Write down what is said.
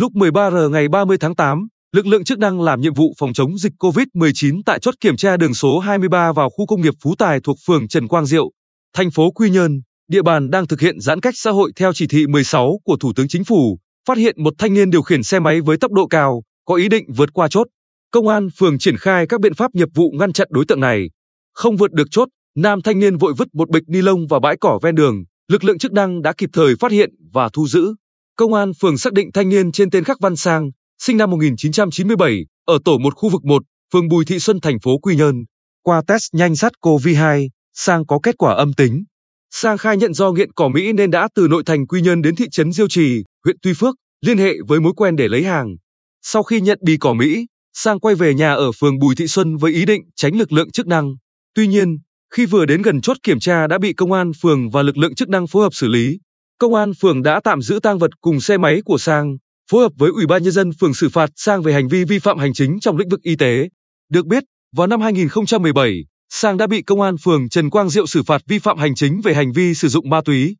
Lúc 13 giờ ngày 30 tháng 8, lực lượng chức năng làm nhiệm vụ phòng chống dịch COVID-19 tại chốt kiểm tra đường số 23 vào khu công nghiệp Phú Tài thuộc phường Trần Quang Diệu, thành phố Quy Nhơn, địa bàn đang thực hiện giãn cách xã hội theo chỉ thị 16 của Thủ tướng Chính phủ, phát hiện một thanh niên điều khiển xe máy với tốc độ cao, có ý định vượt qua chốt. Công an phường triển khai các biện pháp nghiệp vụ ngăn chặn đối tượng này. Không vượt được chốt, nam thanh niên vội vứt một bịch ni lông vào bãi cỏ ven đường, lực lượng chức năng đã kịp thời phát hiện và thu giữ. Công an phường xác định thanh niên trên tên Khắc Văn Sang, sinh năm 1997, ở tổ 1 khu vực 1, phường Bùi Thị Xuân, thành phố Quy Nhơn. Qua test nhanh SARS-CoV-2, Sang có kết quả âm tính. Sang khai nhận do nghiện cỏ mỹ nên đã từ nội thành Quy Nhơn đến thị trấn Diêu Trì, huyện Tuy Phước, liên hệ với mối quen để lấy hàng. Sau khi nhận bì cỏ mỹ, Sang quay về nhà ở phường Bùi Thị Xuân với ý định tránh lực lượng chức năng. Tuy nhiên, khi vừa đến gần chốt kiểm tra đã bị công an phường và lực lượng chức năng phối hợp xử lý. Công an phường đã tạm giữ tang vật cùng xe máy của Sang, phối hợp với Ủy ban Nhân dân phường xử phạt Sang về hành vi vi phạm hành chính trong lĩnh vực y tế. Được biết, vào năm 2017, Sang đã bị công an phường Trần Quang Diệu xử phạt vi phạm hành chính về hành vi sử dụng ma túy.